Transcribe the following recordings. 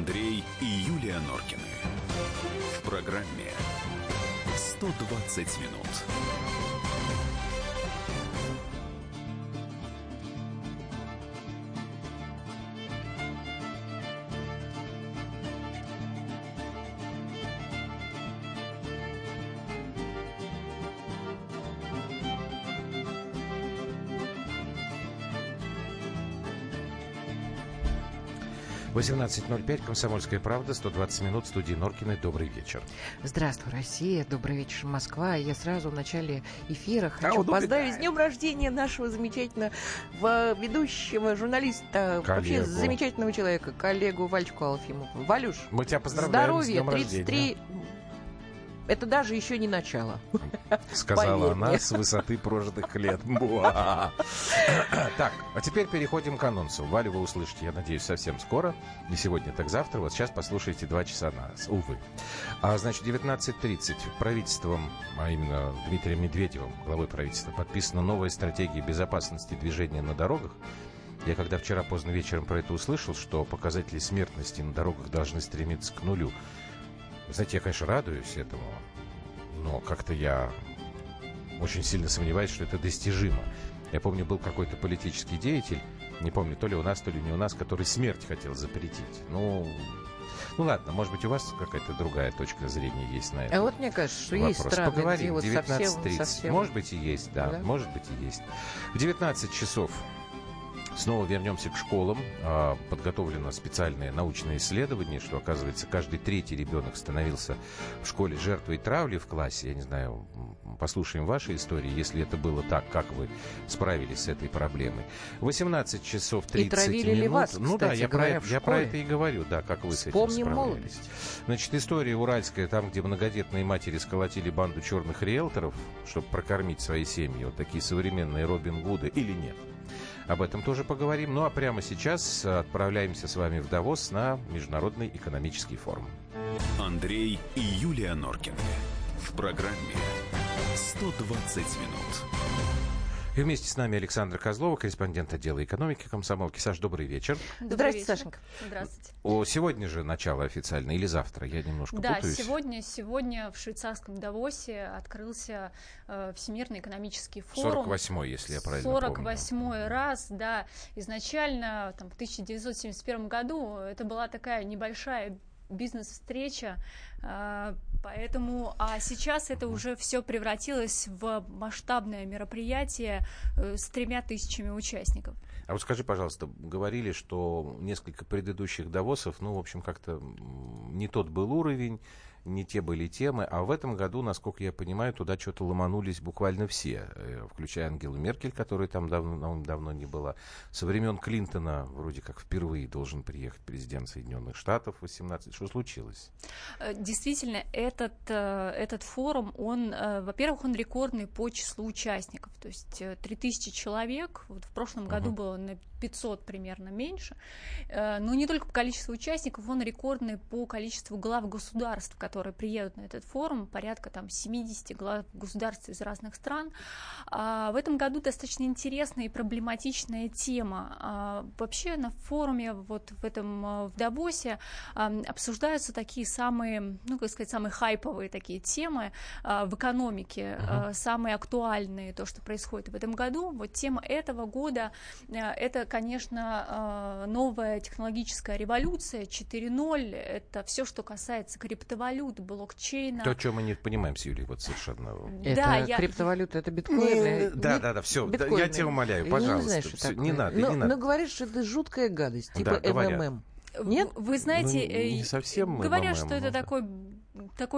Андрей и Юлия Норкины. В программе «120 минут». — 18.05, «Комсомольская правда», 120 минут, студии Норкиной. Добрый вечер. — Здравствуй, Россия. Добрый вечер, Москва. Я сразу в начале эфира хочу поздравить с днем рождения нашего замечательного ведущего, журналиста, вообще замечательного человека, коллегу Вальчику Алфимову. Валюш, мы тебя поздравляем, здоровья, с днем 33... рождения. Это даже еще не начало. Сказала она с высоты прожитых лет. Так, а теперь переходим к анонсу. Валю вы услышите, я надеюсь, совсем скоро. Не сегодня, так завтра. Вот сейчас послушайте 2 часа нас, увы. Значит, 19:30 правительством, а именно Дмитрием Медведевым, главой правительства, подписана новая стратегия безопасности движения на дорогах. Я когда вчера поздно вечером про это услышал, что показатели смертности на дорогах должны стремиться к нулю, знаете, я, конечно, радуюсь этому, но как-то я очень сильно сомневаюсь, что это достижимо. Я помню, был какой-то политический деятель, не помню, то ли у нас, то ли не у нас, который смерть хотел запретить. Ну ладно, может быть, у вас какая-то другая точка зрения есть на это. А вот мне кажется, что вопрос. Есть страны, поговорим, где вот 19:30. Совсем... Может быть, и есть, да, может быть, и есть. В 19 часов снова вернемся к школам. Подготовлено специальное научное исследование, что, оказывается, каждый третий ребенок становился в школе жертвой травли в классе. Я не знаю, послушаем ваши истории, если это было так, как вы справились с этой проблемой. 18:30 травили минут. Ли вас, кстати, ну да, я про это и говорю, да, как вы с этим справились. Молодость. Значит, история уральская, там, где многодетные матери сколотили банду черных риэлторов, чтобы прокормить свои семьи, вот такие современные Робин Гуды или нет. Об этом тоже поговорим. Ну а прямо сейчас отправляемся с вами в Давос на Международный экономический форум. Андрей и Юлия Норкин. В программе «120 минут». И вместе с нами Александра Козлова, корреспондент отдела экономики «Комсомолки». Саш, добрый вечер. Здравствуйте, Сашенька. Здравствуйте. Сегодня же начало официально или завтра? Я немножко путаюсь. Да, сегодня в швейцарском Давосе открылся Всемирный экономический форум. 48-й, если я правильно помню. 48-й раз, да. Изначально, в 1971 году, это была такая небольшая бизнес-встреча, поэтому, а сейчас это уже все превратилось в масштабное мероприятие с 3 тысячами участников. А вот скажи, пожалуйста, говорили, что несколько предыдущих Давосов, ну, в общем, как-то не тот был уровень, не те были темы, а в этом году, насколько я понимаю, туда что-то ломанулись буквально все, включая Ангелу Меркель, которая там давно не была. Со времен Клинтона вроде как впервые должен приехать президент Соединенных Штатов 18. Что случилось? Действительно, этот форум, он, во-первых, он рекордный по числу участников, то есть 3000 человек, вот в прошлом году было на 500 примерно меньше, но не только по количеству участников, он рекордный по количеству глав государств, которые приедут на этот форум, порядка 70 глав государств из разных стран. В этом году достаточно интересная и проблематичная тема. Вообще на форуме вот в Давосе обсуждаются такие самые, самые хайповые такие темы в экономике, самые актуальные, то, что происходит в этом году. Вот тема этого года — это, конечно, новая технологическая революция 4.0, это все, что касается криптовалюты, блокчейна. То, что мы не понимаем с Юлей, вот совершенно. Криптовалюта, это биткоины. Да, все, я тебя умоляю, пожалуйста. Не надо. Но говоришь, что это жуткая гадость, типа МММ. Нет? Вы знаете, не совсем говорят, что это такой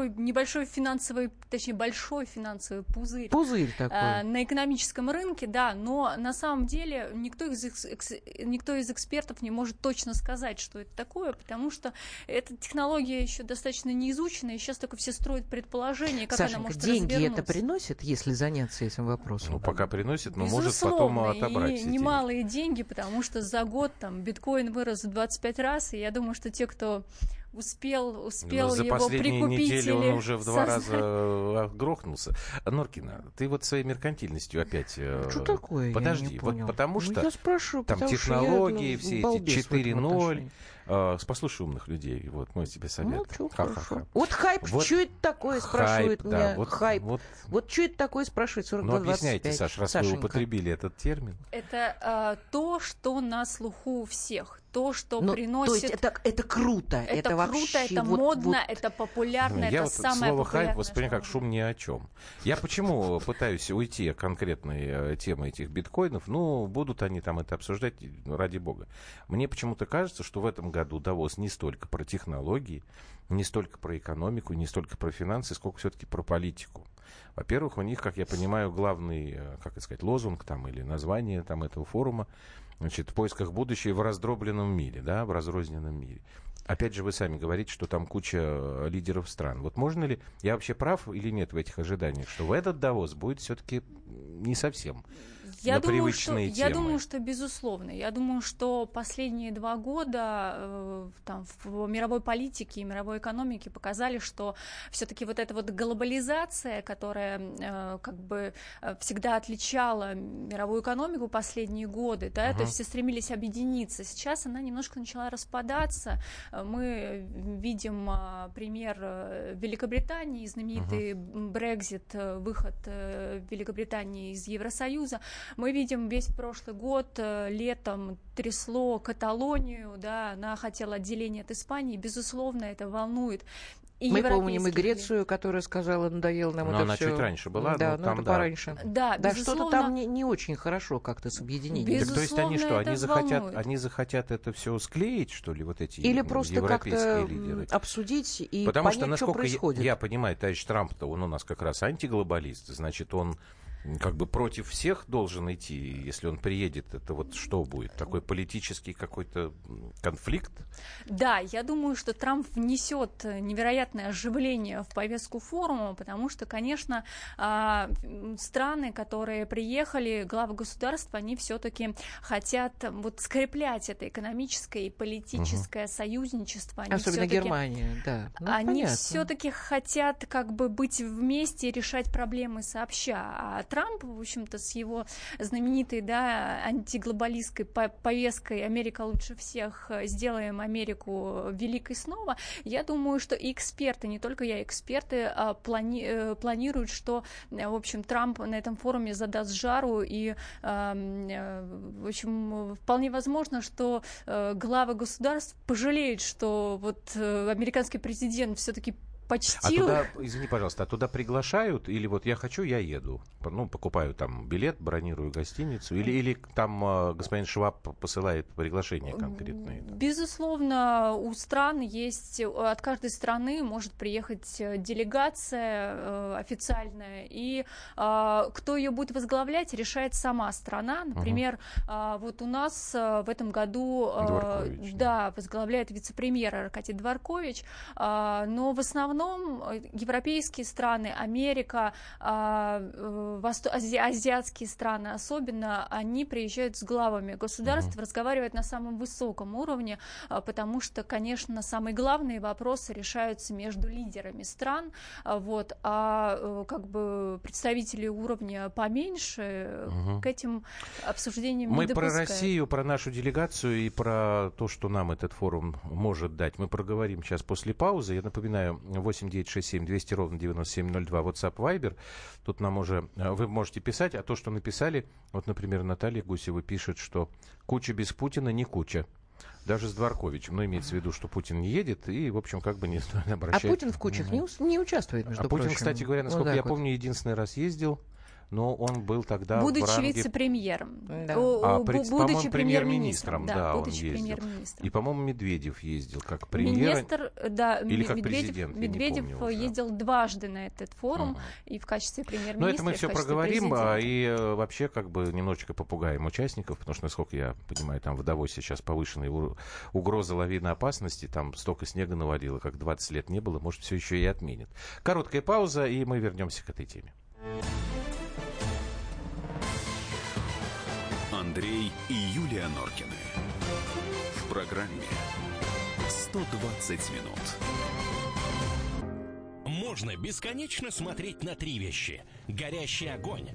небольшой финансовый, точнее, большой финансовый пузырь. Пузырь такой. На экономическом рынке, да, но на самом деле никто из экспертов не может точно сказать, что это такое, потому что эта технология еще достаточно не изучена, и сейчас только все строят предположение, как Сашенька, она может развернуться. Деньги это приносит, если заняться этим вопросом? Ну, пока приносит, но безусловно, может потом отобрать. И немалые деньги, потому что за год биткоин вырос в 25 раз, и я думаю, что те, кто успел его прикупить. За последние недели он уже в 2 раза грохнулся. Норкина, ты вот своей меркантильностью опять... Что такое? Подожди, я не понял. Потому что я спрашиваю, там технологии, все эти 4.0, Послушай умных людей. Вот мой тебе совет. Ну, чё, хорошо. Вот хайп, вот что это такое, спрашивают меня. Да, хайп. Вот что это такое, спрашивает 42-25. Ну, объясняйте, Саш, раз Сашенька. Вы употребили этот термин. Это то, что на слуху у всех. То, что приносит... То есть это круто. Это вообще... круто, это вот, модно, вот... это популярно, это вот самое слово хайп воспринимаю как шум ни о чем. Я почему пытаюсь уйти от конкретной темы этих биткоинов? Ну, будут они там это обсуждать, ради бога. Мне почему-то кажется, что в этом году Давос не столько про технологии, не столько про экономику, не столько про финансы, сколько все-таки про политику. Во-первых, у них, как я понимаю, главный, как это сказать, лозунг там, или название там, этого форума, значит, в поисках будущего в раздробленном мире, да, в разрозненном мире. Опять же, вы сами говорите, что там куча лидеров стран. Вот можно ли, я вообще прав или нет в этих ожиданиях, что в этот Давос будет все-таки не совсем на привычные темы? Я думаю, что безусловно. Я думаю, что последние 2 года там, в мировой политике и мировой экономике показали, что все-таки вот эта вот глобализация, которая как бы всегда отличала мировую экономику последние годы, да, то есть все стремились объединиться. Сейчас она немножко начала распадаться. Мы видим пример Великобритании, знаменитый Brexit, выход Великобритании из Евросоюза. Мы видим весь прошлый год, летом трясло Каталонию, да, она хотела отделения от Испании, безусловно, это волнует. И мы помним и Грецию, которая сказала, надоело нам но это все. Она чуть раньше была, да, но там, это да, пораньше. Да, да, что-то там не очень хорошо как-то с объединением. Так, то есть они что, они захотят это все склеить, что ли, вот эти или европейские лидеры? Или просто обсудить и потому понять, что, насколько происходит. Я понимаю, товарищ Трамп-то, он у нас как раз антиглобалист, значит, он как бы против всех должен идти, если он приедет, это вот что будет? Такой политический какой-то конфликт? Да, я думаю, что Трамп внесет невероятное оживление в повестку форума, потому что, конечно, страны, которые приехали, главы государств, они все-таки хотят вот скреплять это экономическое и политическое союзничество. Они особенно Германия, да. Ну, они все-таки хотят как бы быть вместе и решать проблемы сообща, а Трамп, в общем-то, с его знаменитой, да, антиглобалистской повесткой «Америка лучше всех, сделаем Америку великой снова», я думаю, что и эксперты, не только я, эксперты планируют, что, в общем, Трамп на этом форуме задаст жару, и, в общем, вполне возможно, что главы государств пожалеют, что вот американский президент все-таки почти. А туда, извини, пожалуйста, а туда приглашают или вот я хочу, я еду? Ну, покупаю там билет, бронирую гостиницу или там господин Шваб посылает приглашение конкретное? Да? Безусловно, у стран есть, от каждой страны может приехать делегация официальная, и кто ее будет возглавлять, решает сама страна. Например, вот у нас в этом году да, возглавляет вице-премьер Аркадий Дворкович, но в основном европейские страны, Америка, азиатские страны особенно, они приезжают с главами государств, разговаривают на самом высоком уровне, потому что, конечно, самые главные вопросы решаются между лидерами стран, вот, а как бы представители уровня поменьше к этим обсуждениям не допускают. Мы про Россию, про нашу делегацию и про то, что нам этот форум может дать, мы проговорим сейчас после паузы. Я напоминаю, 8-967-200-97-02, WhatsApp, Viber. Тут нам уже вы можете писать, а то, что написали, вот, например, Наталья Гусева пишет, что куча без Путина не куча. Даже с Дворковичем. Но имеется в виду, что Путин не едет и, в общем, как бы не обращается. А Путин в кучах не участвует, между прочим. А Путин, кстати говоря, насколько я помню, единственный раз ездил, но он был тогда будучи в ранге... вице-премьером. Да. Будучи премьер-министром. Да, он ездил. И, по-моему, Медведев ездил как премьер. Министр, да, или как президент. Медведев ездил дважды на этот форум и в качестве премьер-министра. Но это мы все проговорим президента. И вообще как бы немножечко попугаем участников, потому что, насколько я понимаю, там в Давосе сейчас повышенная угроза лавинной опасности, там столько снега навалило, как 20 лет не было, может, все еще и отменят. Короткая пауза, и мы вернемся к этой теме. Андрей и Юлия Норкины. В программе 120 минут. Можно бесконечно смотреть на 3 вещи: горящий огонь,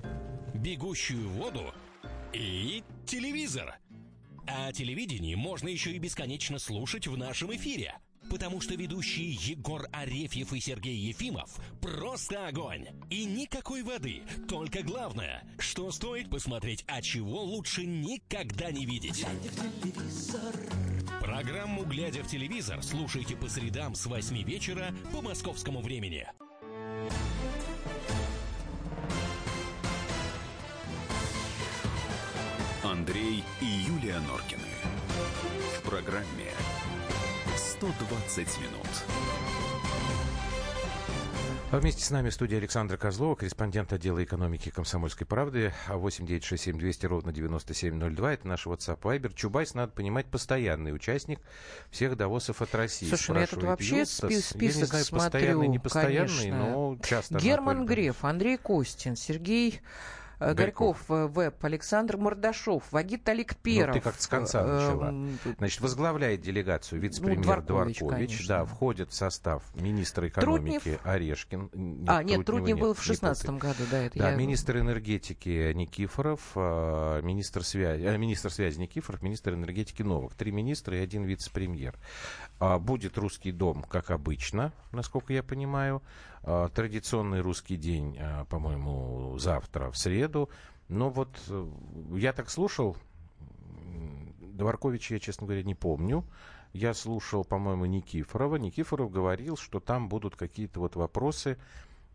бегущую воду и телевизор. А о телевидении можно еще и бесконечно слушать в нашем эфире, потому что ведущие Егор Арефьев и Сергей Ефимов просто огонь. И никакой воды, только главное, что стоит посмотреть, а чего лучше никогда не видеть. Программу «Глядя в телевизор» слушайте по средам с 8 вечера по московскому времени. Андрей и Юлия Норкины. В программе 120 минут. А вместе с нами в студии Александра Козлова, корреспондент отдела экономики «Комсомольской правды». 8 967 200 ровно 9702. Это наш WhatsApp, Viber. Чубайс, надо понимать, постоянный участник всех Давосов от России. Слушай, ну я тут вообще список не знаю, смотрю. Постоянный, непостоянный, конечно. Но часто. Герман Греф, Андрей Костин, Сергей Горьков, ВЭБ, Александр Мордашов, Вагит Алекперов. Ну, ты как-то с конца начала. Значит, возглавляет делегацию вице-премьер Дворкович. Да, входит в состав министра экономики Труднев. Орешкин. Труднев был в 2016 году. Да, министр энергетики Никифоров, министр связи Никифоров, министр энергетики Новак. 3 министра и 1 вице-премьер. Будет русский дом, как обычно, насколько я понимаю. Традиционный русский день, по-моему, завтра, в среду. Но вот я так слушал, Дворковича я, честно говоря, не помню. Я слушал, по-моему, Никифорова. Никифоров говорил, что там будут какие-то вот вопросы,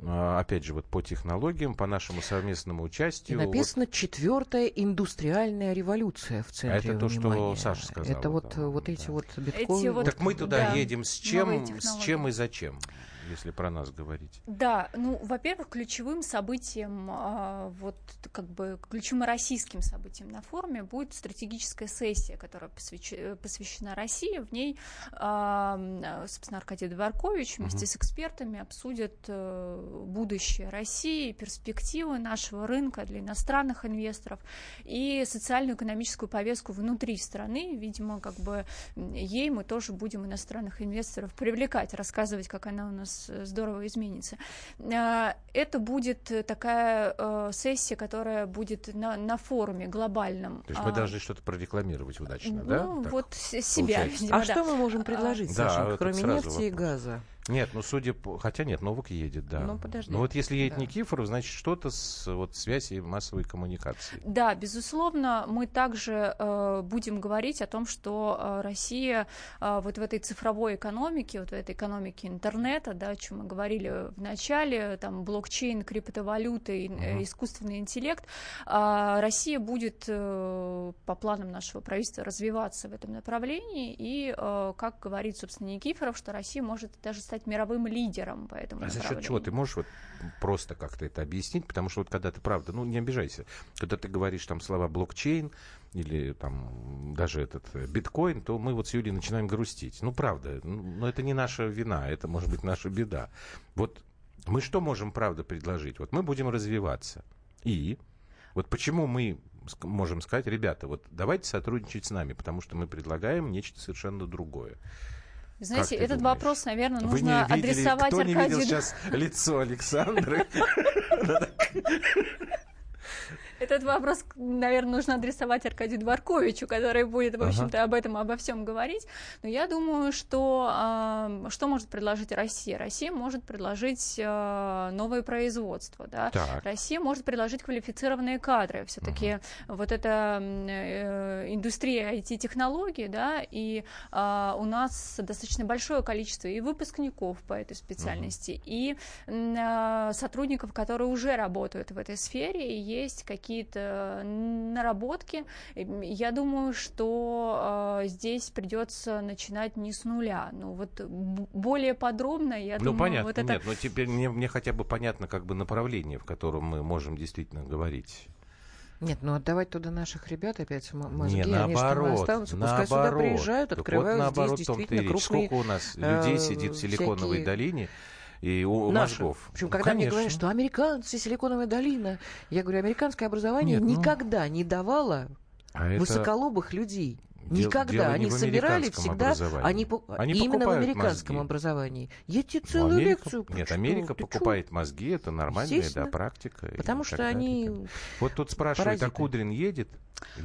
опять же, вот по технологиям, по нашему совместному участию. И написано «Четвертая индустриальная революция» в центре внимания. Это то, что Саша сказала. Это эти биткоины. Так мы туда едем с чем и зачем, если про нас говорить? Да, во-первых, ключевым событием, ключевым российским событием на форуме будет стратегическая сессия, которая посвящена России. В ней, собственно, Аркадий Дворкович вместе с экспертами обсудит будущее России, перспективы нашего рынка для иностранных инвесторов и социально-экономическую повестку внутри страны. Видимо, ей мы тоже будем иностранных инвесторов привлекать, рассказывать, как она у нас здорово изменится. Это будет такая сессия, которая будет на форуме глобальном. То есть мы должны что-то прорекламировать удачно, да? Себя. Видимо, что мы можем предложить, Сашенька, кроме нефти и газа? Нет, Новак едет, да. Подожди. Если едет Никифоров, значит, что-то с связью и массовой коммуникации. Да, безусловно, мы также будем говорить о том, что Россия в этой цифровой экономике, в этой экономике интернета, да, о чем мы говорили в начале, там блокчейн, криптовалюты, искусственный интеллект, Россия будет по планам нашего правительства развиваться в этом направлении, и, как говорит, собственно, Никифоров, что Россия может даже стать мировым лидером по этому направлению. А за счет чего? Ты можешь просто как-то это объяснить? Потому что когда ты, правда, не обижайся, когда ты говоришь там слова «блокчейн», или там даже этот биткоин, то мы с Юлей начинаем грустить. Правда, это не наша вина, это, может быть, наша беда. Мы что можем, правда, предложить? Мы будем развиваться. И почему мы можем сказать: ребята, давайте сотрудничать с нами, потому что мы предлагаем нечто совершенно другое. Знаете, этот вопрос, наверное, нужно адресовать Аркадию. Кто не видел сейчас лицо Александры? Этот вопрос, наверное, нужно адресовать Аркадию Дворковичу, который будет, в общем-то, об этом, обо всем говорить. Но я думаю, что может предложить Россия? Россия может предложить новые производства, да? Россия может предложить квалифицированные кадры. Все-таки эта индустрия IT-технологий, да, и у нас достаточно большое количество и выпускников по этой специальности, и сотрудников, которые уже работают в этой сфере, и есть какие-то наработки. Я думаю, что здесь придется начинать не с нуля. Более подробно, я думаю... понятно, это... нет, но теперь мне хотя бы понятно направление, в котором мы можем действительно говорить. Нет, отдавать туда наших ребят опять мозги, они что не останутся, пускай сюда приезжают, открывают здесь действительно крупные... Сколько у нас людей сидит в Силиконовой долине, и у мозгов. Причем, когда мне говорят, что американцы, Силиконовая долина, я говорю, американское образование никогда не давало высоколобых людей. Никогда. Дело они не в собирали всегда, они именно в американском мозги. Образовании. Я тебе целую лекцию прочитал. Нет, Америка покупает мозги, это нормальная практика. Потому что они вот тут спрашивают, паразиты. А Кудрин едет?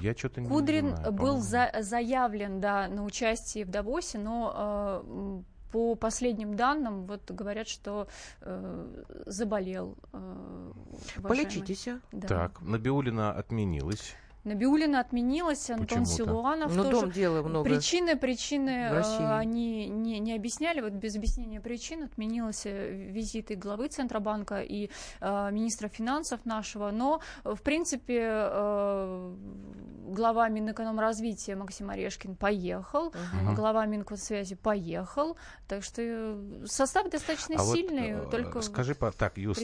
Я что-то не знаю. Кудрин был заявлен, да, на участие в Давосе, но... По последним данным, вот говорят, что заболел. Полечитесь. Да. Так, Набиуллина отменилась. Антон Почему-то. Силуанов ну, тоже. Дела много. Причины они не объясняли. Вот без объяснения причин отменились визиты главы Центробанка и министра финансов нашего. Но, в принципе, глава Минэкономразвития Максим Орешкин поехал, глава Минкомсвязи поехал. Так что состав достаточно сильный. Вот, только скажи, так, Юст,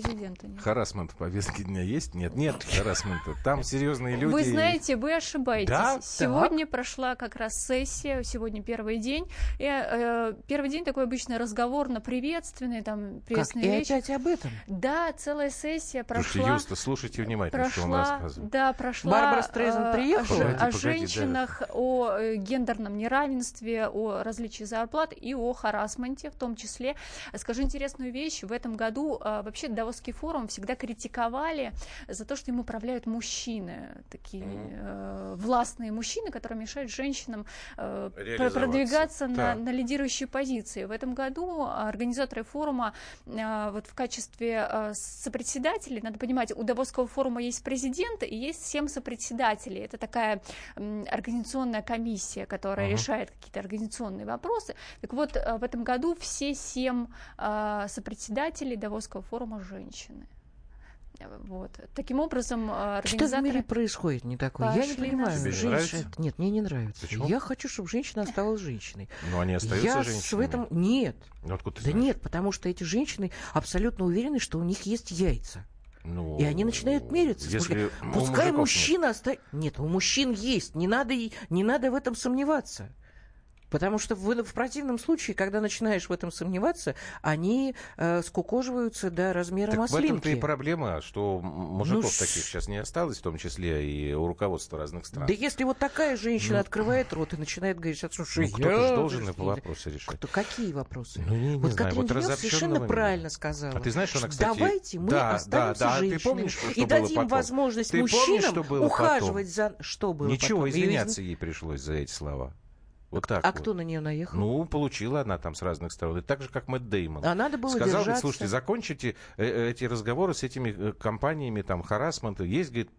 харассмент в повестке дня есть? Нет, харассмента. Там серьезные люди. Вы знаете, вы ошибаетесь. Да? Сегодня прошла как раз сессия, сегодня первый день. И, первый день такой обычно разговорно-приветственный, там приветственные речи. И опять об этом? Да, целая сессия прошла. Слушайте, Юста, слушайте внимательно, что он рассказывает. Да, прошла. Барбара Стрейзен приехала? О женщинах, о гендерном неравенстве, о различии зарплат и о харассменте в том числе. Скажу интересную вещь. В этом году вообще Давосский форум всегда критиковали за то, что им управляют мужчины. Такие властные мужчины, которые мешают женщинам продвигаться на лидирующие позиции. В этом году организаторы форума вот в качестве сопредседателей, надо понимать, у Давосского форума есть президент и есть 7 сопредседателей. Это такая организационная комиссия, которая решает какие-то организационные вопросы. Так вот, в этом году все 7 сопредседателей Давосского форума женщины. Вот. Таким образом, организаторы... Что в мире происходит не такое? Я не понимаю. Тебе не нравится? Нет, мне не нравится. Почему? Я хочу, чтобы женщина оставалась женщиной. Но они остаются женщинами? Нет. Откуда ты знаешь? Нет, потому что эти женщины абсолютно уверены, что у них есть яйца. Ну, и они начинают мериться. Пускай мужчина остается... Нет, у мужчин есть. Не надо в этом сомневаться. Потому что в противном случае, когда начинаешь в этом сомневаться, они скукоживаются до размера маслинки. В этом-то и проблема, что мужиков таких сейчас не осталось, в том числе и у руководства разных стран. Да если вот такая женщина открывает рот и начинает говорить, слушай, кто-то же должен эти вопросы решать. Какие вопросы? Катрин Греф совершенно правильно сказала. А ты знаешь, она, кстати... Давайте мы останемся женщинами и дадим возможность мужчинам ухаживать за... Что было потом? Ничего, извиняться ей пришлось за эти слова. Вот так кто на нее наехал? Ну, получила она там с разных сторон. И так же, как Мэтт Дэймон. А надо было сказал, говорит, слушайте, закончите эти разговоры с этими компаниями, там, харассмента. Есть, говорит,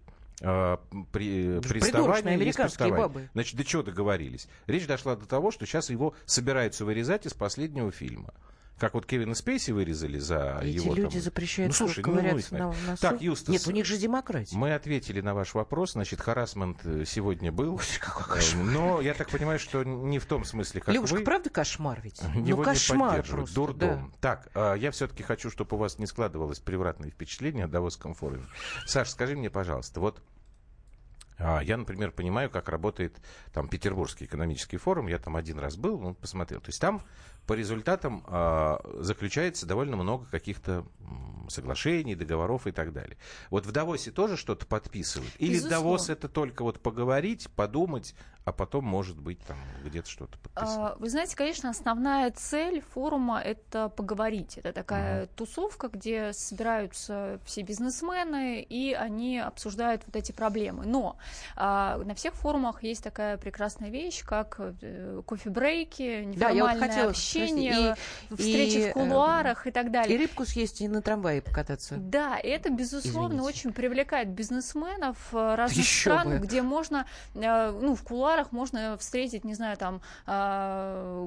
приставание, есть приставание. Значит, до чего договорились? Речь дошла до того, что сейчас его собираются вырезать из последнего фильма. Как вот Кевина Спейси вырезали за эти его... Эти люди там... запрещают ковыряться на носу. Так, Юстас, нет, у них же демократия. Мы ответили на ваш вопрос. Значит, харассмент сегодня был. Но я так понимаю, что не в том смысле, как Лёвушка, правда кошмар ведь? Его кошмар не поддерживают. Просто, дурдом. Да. Так, я все-таки хочу, чтобы у вас не складывалось превратное впечатление о Давосском форуме. Саш, скажи мне, пожалуйста, вот я, например, понимаю, как работает там Петербургский экономический форум. Я там один раз был, посмотрел. То есть там по результатам заключается довольно много каких-то соглашений, договоров и так далее. Вот в Давосе тоже что-то подписывают? Или Давос это только вот поговорить, подумать, а потом, может быть, там где-то что-то подписать? Вы знаете, конечно, основная цель форума — это поговорить. Это такая тусовка, где собираются все бизнесмены, и они обсуждают вот эти проблемы. Но на всех форумах есть такая прекрасная вещь, как кофе-брейки, неформальное общение, встречи в кулуарах и так далее. И рыбку съесть, и на трамвае покататься. Да, и это, безусловно, очень привлекает бизнесменов разных стран, где можно, в кулуарах можно встретить, не знаю, там,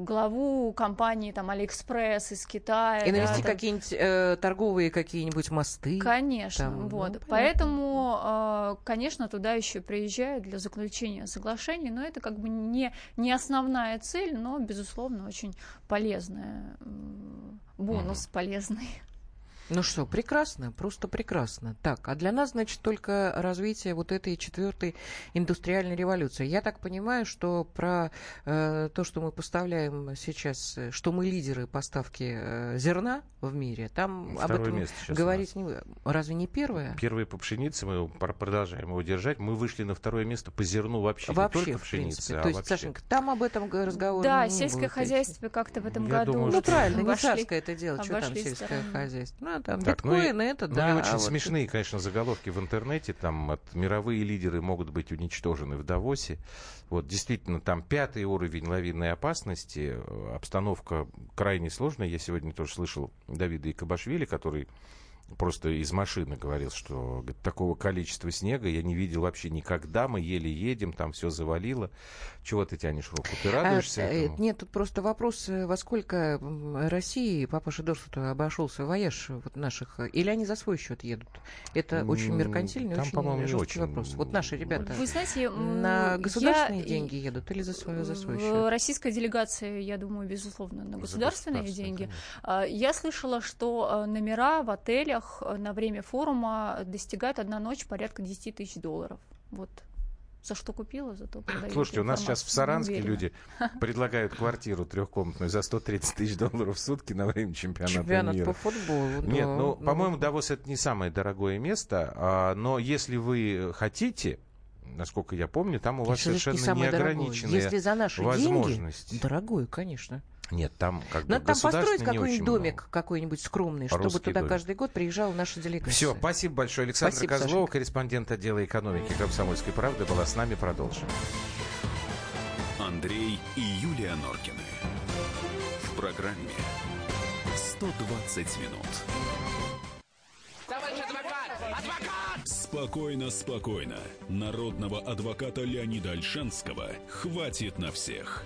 главу компании, там, AliExpress из Китая. И навести какие-нибудь торговые какие-нибудь мосты. Конечно, там, поэтому, конечно, туда еще приезжают для заключения соглашений, но это как бы не основная цель, но, безусловно, очень полезная, бонус полезный. Ну что, прекрасно, просто прекрасно. Так, а для нас, значит, только развитие вот этой четвертой индустриальной революции. Я так понимаю, что про то, что мы поставляем сейчас, что мы лидеры поставки зерна в мире, там второе об этом говорить не будем. Разве не первое? Первое по пшенице, мы продолжаем его держать. Мы вышли на второе место по зерну вообще не только пшенице. То есть, вообще. Сашенька, там об этом разговор не было. Да, сельское хозяйство как-то в этом году. Думаю, ну, правильно, не царское это дело, что там сельское хозяйство. Ну, там так, биткоины, это да. Ну, и очень смешные, конечно, заголовки в интернете. Там от мировые лидеры могут быть уничтожены в Давосе. Вот, действительно, там 5-й уровень лавинной опасности. Обстановка крайне сложная. Я сегодня тоже слышал Давида Якобашвили, который просто из машины говорил, что говорит, такого количества снега я не видел вообще никогда, мы еле едем, там все завалило. Чего ты тянешь руку? Ты радуешься этому? Нет, тут просто вопрос, во сколько России папаша Дорфу-то обошелся вояж вот наших, или они за свой счет едут? Это очень меркантильный, там, очень жесткий вопрос. Вот наши ребята вы знаете, на государственные деньги едут или за свой счет? Российская делегация, я думаю, безусловно, на государственные деньги. Конечно. Я слышала, что номера в отеле на время форума достигает одна ночь порядка $10 тысяч. Вот. За что купила, зато продаю. Слушайте, у нас сейчас в Саранске люди предлагают квартиру трехкомнатную за $130 тысяч в сутки на время чемпионата мира. Чемпионат по футболу. Нет, да. Ну, по-моему, Давос — это не самое дорогое место, но если вы хотите, насколько я помню, там у вас совершенно неограниченные возможности. Если за наши деньги, дорогое, конечно. Нет, там как бы надо там построить какой-нибудь домик, какой-нибудь скромный, русский, чтобы туда домик. Каждый год приезжала наша делегация. Все, спасибо большое. Александра Козлова, корреспондент отдела экономики «Комсомольской правды», была с нами. Продолжим. Андрей и Юлия Норкины. В программе «120 минут». Товарищ адвокат! Адвокат! Спокойно, спокойно. Народного адвоката Леонида Ольшанского хватит на всех.